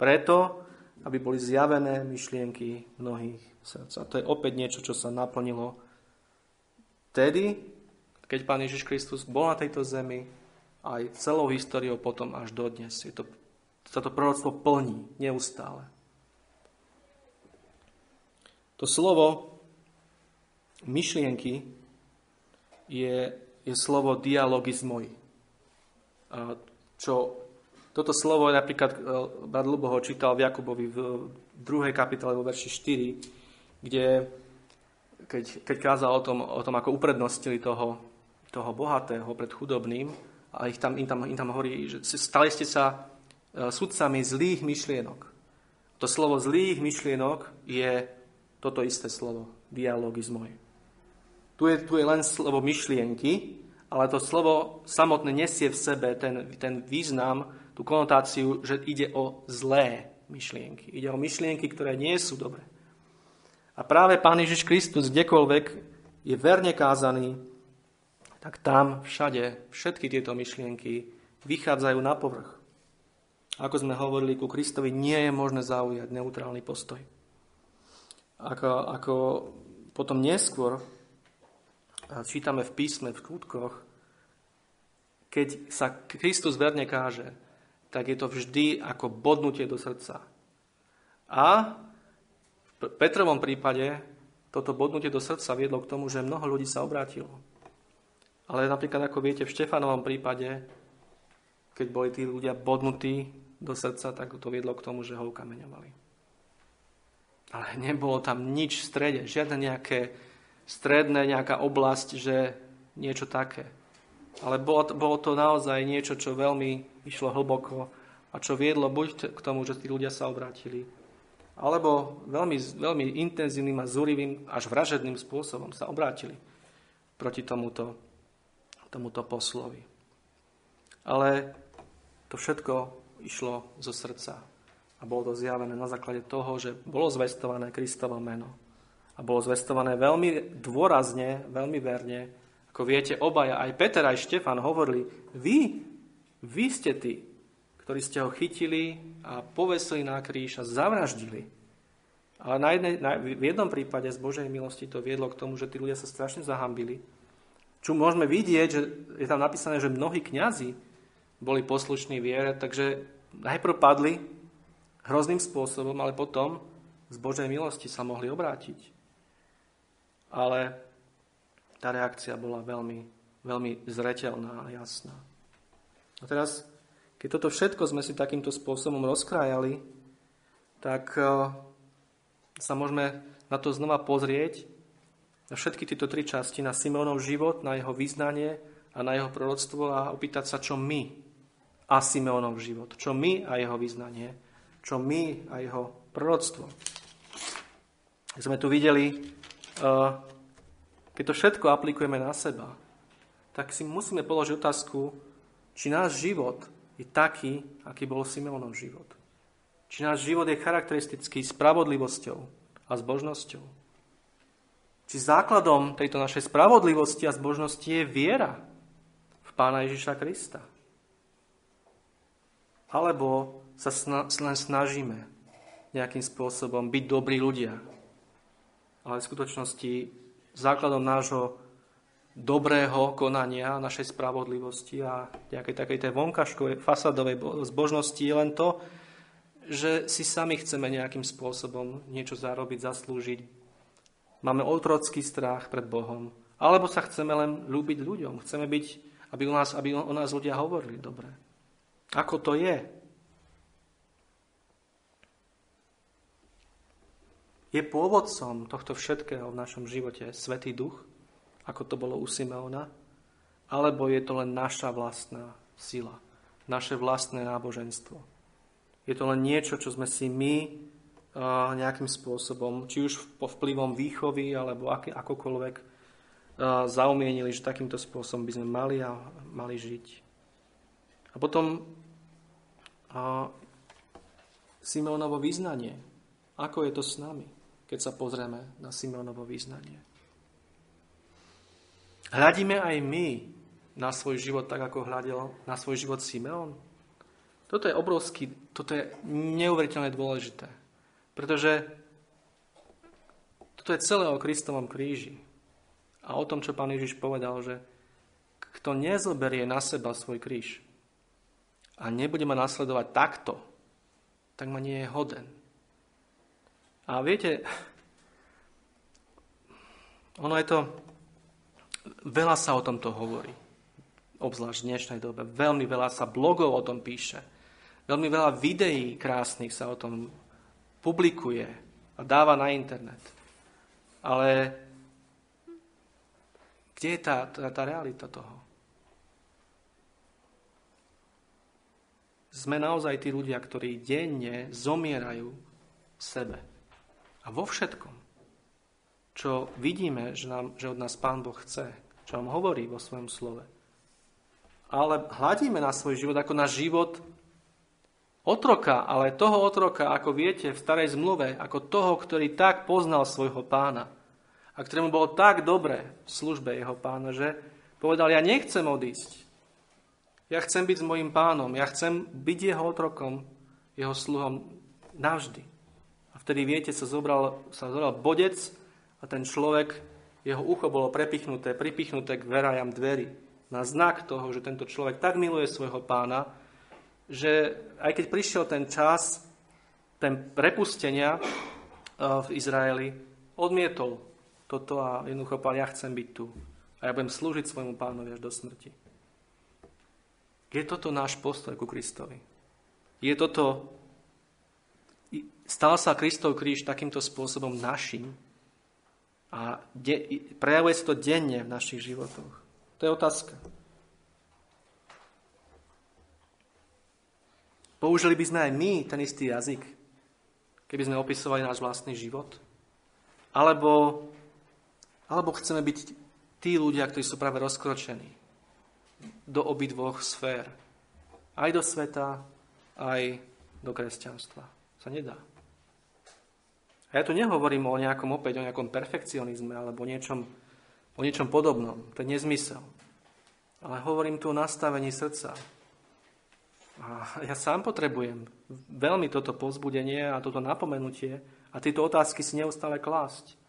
preto, aby boli zjavené myšlienky mnohých srdc. A to je opäť niečo, čo sa naplnilo vtedy, keď Pán Ježiš Kristus bol na tejto zemi, aj celou históriou potom až dodnes. Sa to proroctvo plní neustále. To slovo myšlienky je slovo dialogizmoi. Toto slovo je napríklad, brat Ľubo ho čítal v Jakobovi v 2. kapitole vo verši 4, kde keď kázal o tom, ako uprednostili toho bohatého pred chudobným, a im tam hovorí, že stali ste sa sudcami zlých myšlienok. To slovo zlých myšlienok je toto isté slovo, dialogizmoi. Tu je len slovo myšlienky, ale to slovo samotné nesie v sebe ten význam, tú konotáciu, že ide o zlé myšlienky. Ide o myšlienky, ktoré nie sú dobré. A práve Pán Ježiš Kristus kdekoľvek je verne kázaný, tak tam všade všetky tieto myšlienky vychádzajú na povrch. Ako sme hovorili, ku Kristovi nie je možné zaujať neutrálny postoj. Ako potom neskôr čítame v písme, v skutkoch, keď sa Kristus verne káže, tak je to vždy ako bodnutie do srdca. A v Petrovom prípade toto bodnutie do srdca viedlo k tomu, že mnoho ľudí sa obrátilo. Ale napríklad, ako viete, v Štefanovom prípade, keď boli tí ľudia bodnutí do srdca, tak to viedlo k tomu, že ho ukameňovali. Ale nebolo tam nič v strede, žiadne nejaké stredné, nejaká oblasť, že niečo také. Ale bolo to naozaj niečo, čo veľmi išlo hlboko a čo viedlo buď k tomu, že tí ľudia sa obrátili, alebo veľmi, veľmi intenzívnym a zúrivým, až vražedným spôsobom sa obrátili proti tomuto poslovi. Ale to všetko išlo zo srdca a bolo to zjavené na základe toho, že bolo zvestované Kristovo meno. A bolo zvestované veľmi dôrazne, veľmi verne. Ako viete, obaja, aj Peter, aj Štefan hovorili, vy ste tí, ktorí ste ho chytili a povesili na kríž a zavraždili. Ale v jednom prípade z Božej milosti to viedlo k tomu, že tí ľudia sa strašne zahambili. Čo môžeme vidieť, že je tam napísané, že mnohí kňazi boli poslušní viere, takže najprv padli hrozným spôsobom, ale potom z Božej milosti sa mohli obrátiť. Ale tá reakcia bola veľmi, veľmi zreteľná a jasná. A teraz, keď toto všetko sme si takýmto spôsobom rozkrájali, tak sa môžeme na to znova pozrieť, na všetky tieto tri časti, na Simeonov život, na jeho vyznanie a na jeho proroctvo a opýtať sa, čo my a Simeonov život, čo my a jeho vyznanie, čo my a jeho proroctvo. Sme tu videli, keď to všetko aplikujeme na seba, tak si musíme položiť otázku, či náš život je taký, aký bol Simeonov život. Či náš život je charakteristický spravodlivosťou a zbožnosťou. Či základom tejto našej spravodlivosti a zbožnosti je viera v Pána Ježiša Krista. Alebo sa len snažíme nejakým spôsobom byť dobrí ľudia. Ale v skutočnosti základom nášho dobrého konania, našej spravodlivosti a nejakej takej tej vonkajšej fasadovej zbožnosti je len to, že si sami chceme nejakým spôsobom niečo zarobiť, zaslúžiť. Máme otrocký strach pred Bohom. Alebo sa chceme len ľúbiť ľuďom. Chceme byť, aby o nás ľudia hovorili dobre. Ako to je? Je pôvodcom tohto všetkého v našom živote Svätý Duch, ako to bolo u Simeona, alebo je to len naša vlastná sila, naše vlastné náboženstvo. Je to len niečo, čo sme si my nejakým spôsobom, či už po vplyvom výchovy, alebo akokoľvek zaumienili, že takýmto spôsobom by sme mali žiť. A potom Simeonovo vyznanie. Ako je to s nami, keď sa pozrieme na Simeonovo vyznanie? Hľadíme aj my na svoj život tak, ako hľadil na svoj život Simeon? Toto je neuveriteľne dôležité, pretože toto je celé o Kristovom kríži a o tom, čo Pán Ježiš povedal, že kto nezoberie na seba svoj kríž a nebude ma nasledovať takto, tak ma nie je hoden. A viete, ono je to... Veľa sa o tomto hovorí, obzvlášť v dnešnej dobe. Veľmi veľa sa blogov o tom píše. Veľmi veľa videí krásnych sa o tom publikuje a dáva na internet. Ale kde je tá realita toho? Sme naozaj tí ľudia, ktorí denne zomierajú sebe. A vo všetkom, čo vidíme, že od nás Pán Boh chce, čo nám hovorí vo svojom slove. Ale hľadíme na svoj život ako na život otroka, ale toho otroka, ako viete, v starej zmluve, ako toho, ktorý tak poznal svojho pána a ktorému bolo tak dobre v službe jeho pána, že povedal, ja nechcem odísť. Ja chcem byť s mojím pánom, ja chcem byť jeho otrokom, jeho sluhom navždy. A vtedy, viete, sa zobral bodec a ten človek, jeho ucho bolo pripichnuté k verajam dverí. Na znak toho, že tento človek tak miluje svojho pána, že aj keď prišiel ten čas, ten prepustenia v Izraeli, odmietol toto a jednoducho povedal, ja chcem byť tu. A ja budem slúžiť svojmu pánovi až do smrti. Je toto náš postoj ku Kristovi? Stal sa Kristov kríž takýmto spôsobom našim? A prejavuje sa to denne v našich životoch. To je otázka. Použili by sme aj my ten istý jazyk, keby sme opisovali náš vlastný život? Alebo chceme byť tí ľudia, ktorí sú práve rozkročení do obidvoch sfér. Aj do sveta, aj do kresťanstva. Sa nedá. A ja tu nehovorím o nejakom perfekcionizme alebo o niečom podobnom. To je nezmysel. Ale hovorím tu o nastavení srdca. A ja sám potrebujem veľmi toto povzbudenie a toto napomenutie a tieto otázky si neustále klásť.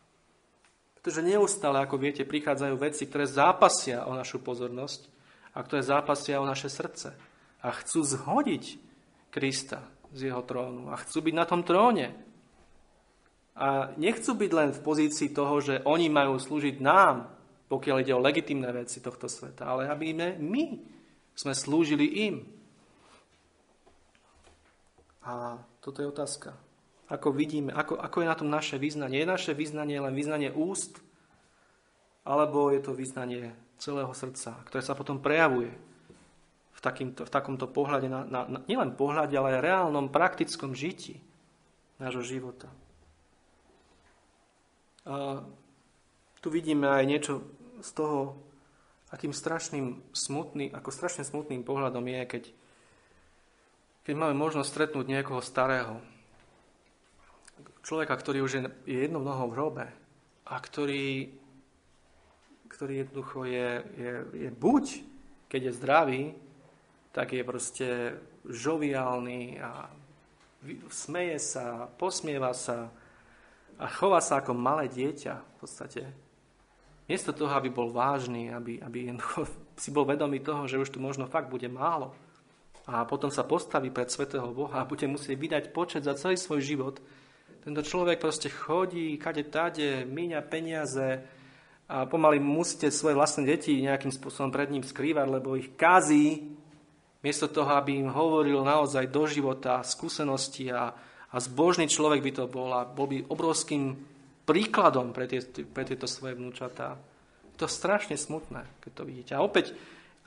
Pretože neustále, ako viete, prichádzajú veci, ktoré zápasia o našu pozornosť a ktoré zápasia o naše srdce. A chcú zhodiť Krista z jeho trónu. A chcú byť na tom tróne. A nechcú byť len v pozícii toho, že oni majú slúžiť nám, pokiaľ ide o legitímne veci tohto sveta, ale aby my sme slúžili im. A toto je otázka. Ako vidíme, ako je na tom naše vyznanie? Je naše vyznanie len vyznanie úst, alebo je to vyznanie celého srdca, ktoré sa potom prejavuje v takomto pohľade, nielen pohľade, ale aj reálnom, praktickom žití nášho života. A tu vidíme aj niečo z toho, strašne smutným pohľadom je, keď máme možnosť stretnúť niekoho starého. Človeka, ktorý už je jednou nohou v hrobe a ktorý jednoducho je buď, keď je zdravý, tak je proste žoviálny a smeje sa, posmieva sa, a chová sa ako malé dieťa v podstate. Miesto toho, aby bol vážny, aby si bol vedomý toho, že už tu možno fakt bude málo. a potom sa postaví pred svätého Boha a bude musieť vydať počet za celý svoj život. Tento človek proste chodí, kade tade, míňa peniaze a pomaly musíte svoje vlastné deti nejakým spôsobom pred ním skrývať, lebo ich kazí, miesto toho, aby im hovoril naozaj do života, skúsenosti a zbožný človek by to bol a bol by obrovským príkladom pre tieto svoje vnúčatá. To je strašne smutné, keď to vidíte. A opäť,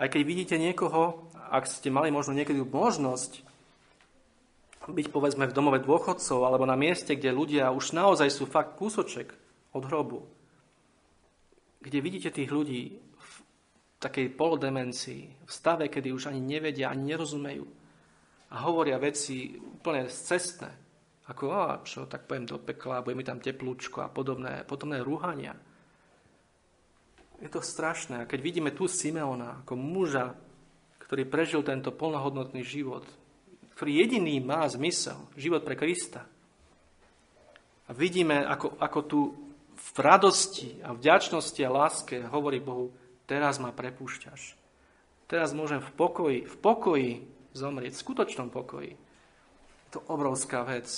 aj keď vidíte niekoho, ak ste mali možno niekedy možnosť byť povedzme v domove dôchodcov alebo na mieste, kde ľudia už naozaj sú fakt kúsoček od hrobu, kde vidíte tých ľudí v takej polodemencii, v stave, kedy už ani nevedia, ani nerozumejú a hovoria veci úplne scestné, ako čo, tak pojem do pekla, bude mi tam teplúčko a podobné rúhania. Je to strašné. A keď vidíme tu Simeona ako muža, ktorý prežil tento plnohodnotný život, ktorý jediný má zmysel, život pre Krista. A vidíme, ako tu v radosti a vďačnosti a láske hovorí Bohu, teraz ma prepúšťaš. Teraz môžem v pokoji zomrieť, v skutočnom pokoji. Je to obrovská vec.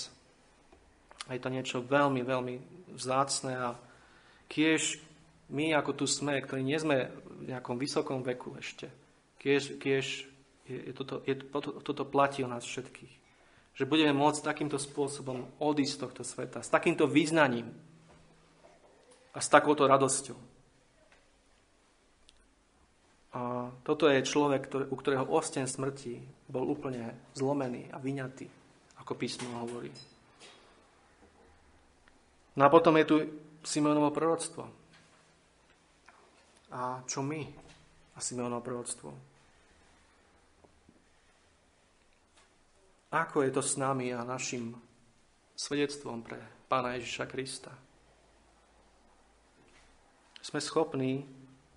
A je to niečo veľmi, veľmi vzácne a kiež my, ako tu sme, ktorí nie sme v nejakom vysokom veku ešte, kiež toto platí o nás všetkých. Že budeme môcť takýmto spôsobom odísť z tohto sveta, s takýmto vyznaním a s takouto radosťou. A toto je človek, u ktorého osteň smrti bol úplne zlomený a vyňatý, ako písmo hovorí. No a potom je tu Simeonovo proroctvo. A čo my a Simeonovo proroctvo? Ako je to s nami a našim svedectvom pre Pána Ježiša Krista? Sme schopní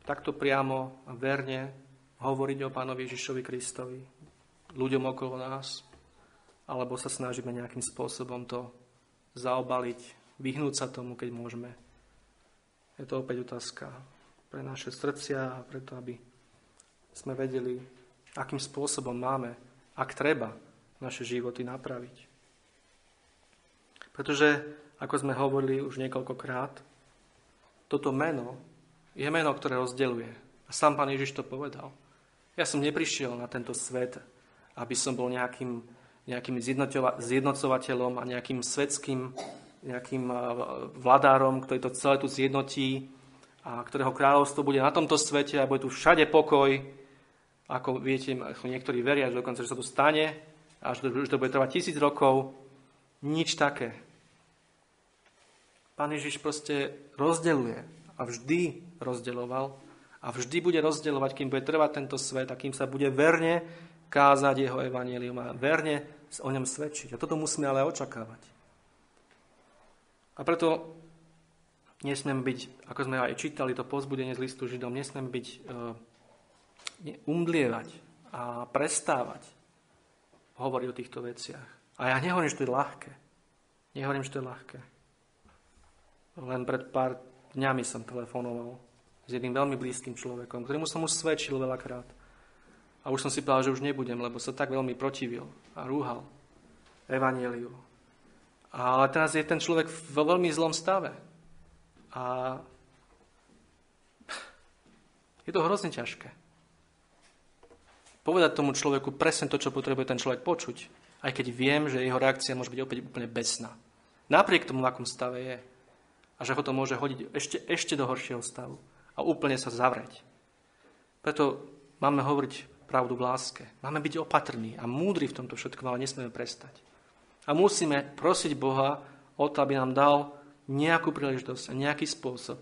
takto priamo a verne hovoriť o Pánovi Ježišovi Kristovi ľuďom okolo nás? Alebo sa snažíme nejakým spôsobom to zaobaliť, vyhnúť sa tomu, keď môžeme? Je to opäť otázka pre naše srdcia, preto aby sme vedeli, akým spôsobom máme, ak treba, naše životy napraviť. Pretože, ako sme hovorili už niekoľkokrát, toto meno je meno, ktoré rozdeľuje. A sám Pán Ježiš to povedal. Ja som neprišiel na tento svet, aby som bol nejakým zjednocovateľom a nejakým svetským, nejakým vladárom, ktorý to celé tu zjednotí, a ktorého kráľovstvo bude na tomto svete a bude tu všade pokoj, ako viete, ako niektorí veria, že dokonca, že sa to stane, až to bude trvať 1000 rokov. Nič také. Pán Ježiš proste rozdeľuje a vždy rozdeľoval a vždy bude rozdeľovať, kým bude trvať tento svet a kým sa bude verne kázať jeho evanjelium a verne o ňom svedčiť. A toto musíme ale očakávať. A preto nesmieme byť, ako sme aj čítali to povzbudenie z listu Židom, nesmieme byť umdlievať a prestávať hovoriť o týchto veciach. A ja nehovorím, že to je ľahké. Len pred pár dňami som telefonoval s jedným veľmi blízkym človekom, ktorému som už svedčil veľakrát. A už som si povedal, že už nebudem, lebo sa tak veľmi protivil a rúhal evanjeliu. Ale teraz je ten človek vo veľmi zlom stave. A je to hrozne ťažké. Povedať tomu človeku presne to, čo potrebuje ten človek počuť, aj keď viem, že jeho reakcia môže byť opäť úplne besná. Napriek tomu, v akom stave je. A že ho to môže hodiť ešte do horšieho stavu. A úplne sa zavrieť. Preto máme hovoriť pravdu v láske. Máme byť opatrní a múdri v tomto všetkom, ale nesmieme prestať. A musíme prosiť Boha o to, aby nám dal nejakú príležitosť a nejaký spôsob.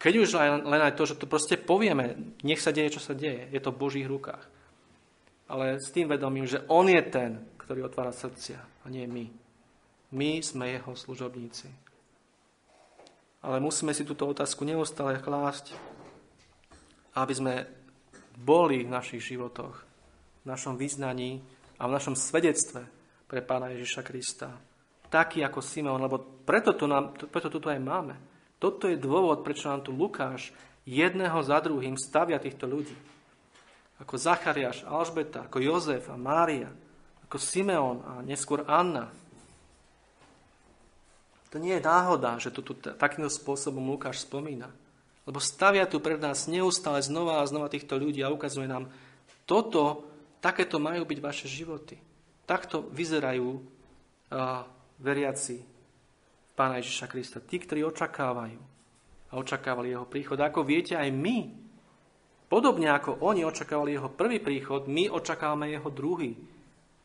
Keď už len aj to, že to proste povieme, nech sa deje, čo sa deje. Je to v Božích rukách. Ale s tým vedomím, že On je ten, ktorý otvára srdcia a nie my. My sme Jeho služobníci. Ale musíme si túto otázku neustále klásť, aby sme boli v našich životoch, v našom vyznaní a v našom svedectve pre Pána Ježiša Krista taký ako Simeon, lebo preto toto aj máme. Toto je dôvod, prečo nám tu Lukáš jedného za druhým stavia týchto ľudí. A ako Zachariáš, Alžbeta, ako Jozef a Mária, ako Simeon a neskôr Anna. To nie je náhoda, že to tu takým spôsobom Lukáš spomína. Lebo stavia tu pred nás neustále znova a znova týchto ľudí a ukazuje nám, takéto majú byť vaše životy. Takto vyzerajú veriaci Pána Ježiša Krista. Tí, ktorí očakávajú a očakávali jeho príchod. Ako viete, aj my, podobne ako oni očakávali jeho prvý príchod, my očakávame jeho druhý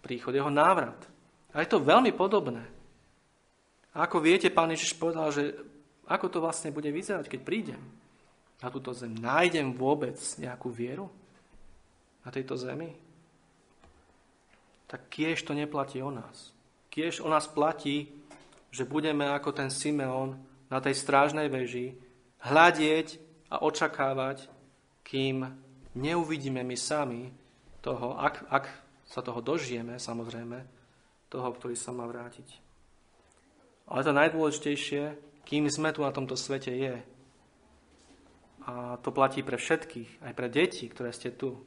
príchod, jeho návrat. A je to veľmi podobné. A ako viete, Pán Ježiš povedal, že ako to vlastne bude vyzerať, keď prídem na túto zem. Nájdem vôbec nejakú vieru na tejto zemi? Tak kiež to neplatí o nás. Kiež o nás platí, že budeme ako ten Simeon na tej strážnej veži hľadieť a očakávať, kým neuvidíme my sami toho, ak sa toho dožijeme, samozrejme, toho, ktorý sa má vrátiť. Ale to najdôležitejšie, kým sme tu na tomto svete, je. A to platí pre všetkých, aj pre deti, ktoré ste tu.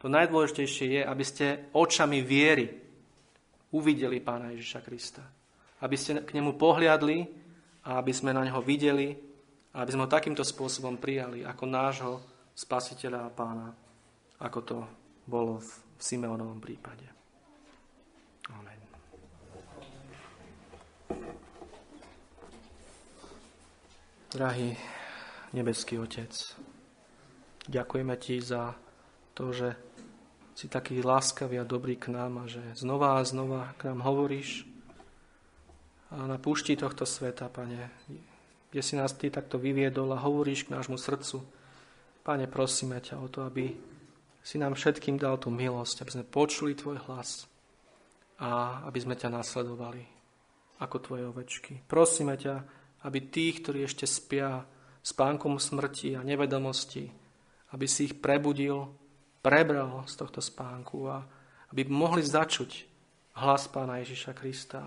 To najdôležitejšie je, aby ste očami viery uvideli Pána Ježiša Krista. Aby ste k nemu pohliadli a aby sme na neho videli a aby sme ho takýmto spôsobom prijali ako nášho Spasiteľa a Pána, ako to bolo v Simeonovom prípade. Amen. Drahý nebeský Otec, ďakujeme Ti za to, že si taký láskavý a dobrý k nám a že znova a znova k nám hovoríš a na púšti tohto sveta, Pane, kde si nás Ty takto vyviedol a hovoríš k nášmu srdcu. Pane, prosíme ťa o to, aby si nám všetkým dal tú milosť, aby sme počuli Tvoj hlas a aby sme ťa nasledovali ako Tvoje ovečky. Prosíme ťa, aby tých, ktorí ešte spia spánkom smrti a nevedomosti, aby si ich prebudil, prebral z tohto spánku a aby mohli začuť hlas Pána Ježiša Krista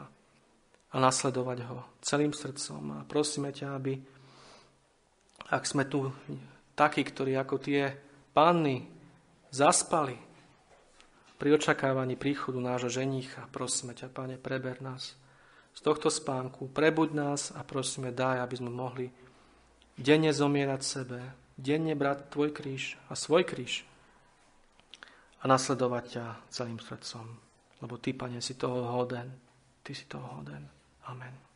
a nasledovať ho celým srdcom. A prosíme ťa, aby, ak sme tu takí, ktorí ako tie panny zaspali pri očakávaní príchodu nášho ženicha. Prosíme ťa, Pane, preber nás z tohto spánku, prebuď nás a prosíme, daj, aby sme mohli denne zomierať sebe, denne brať Tvoj kríž a svoj kríž a nasledovať ťa celým srdcom. Lebo Ty, Pane, si toho hoden. Ty si toho hoden. Amen.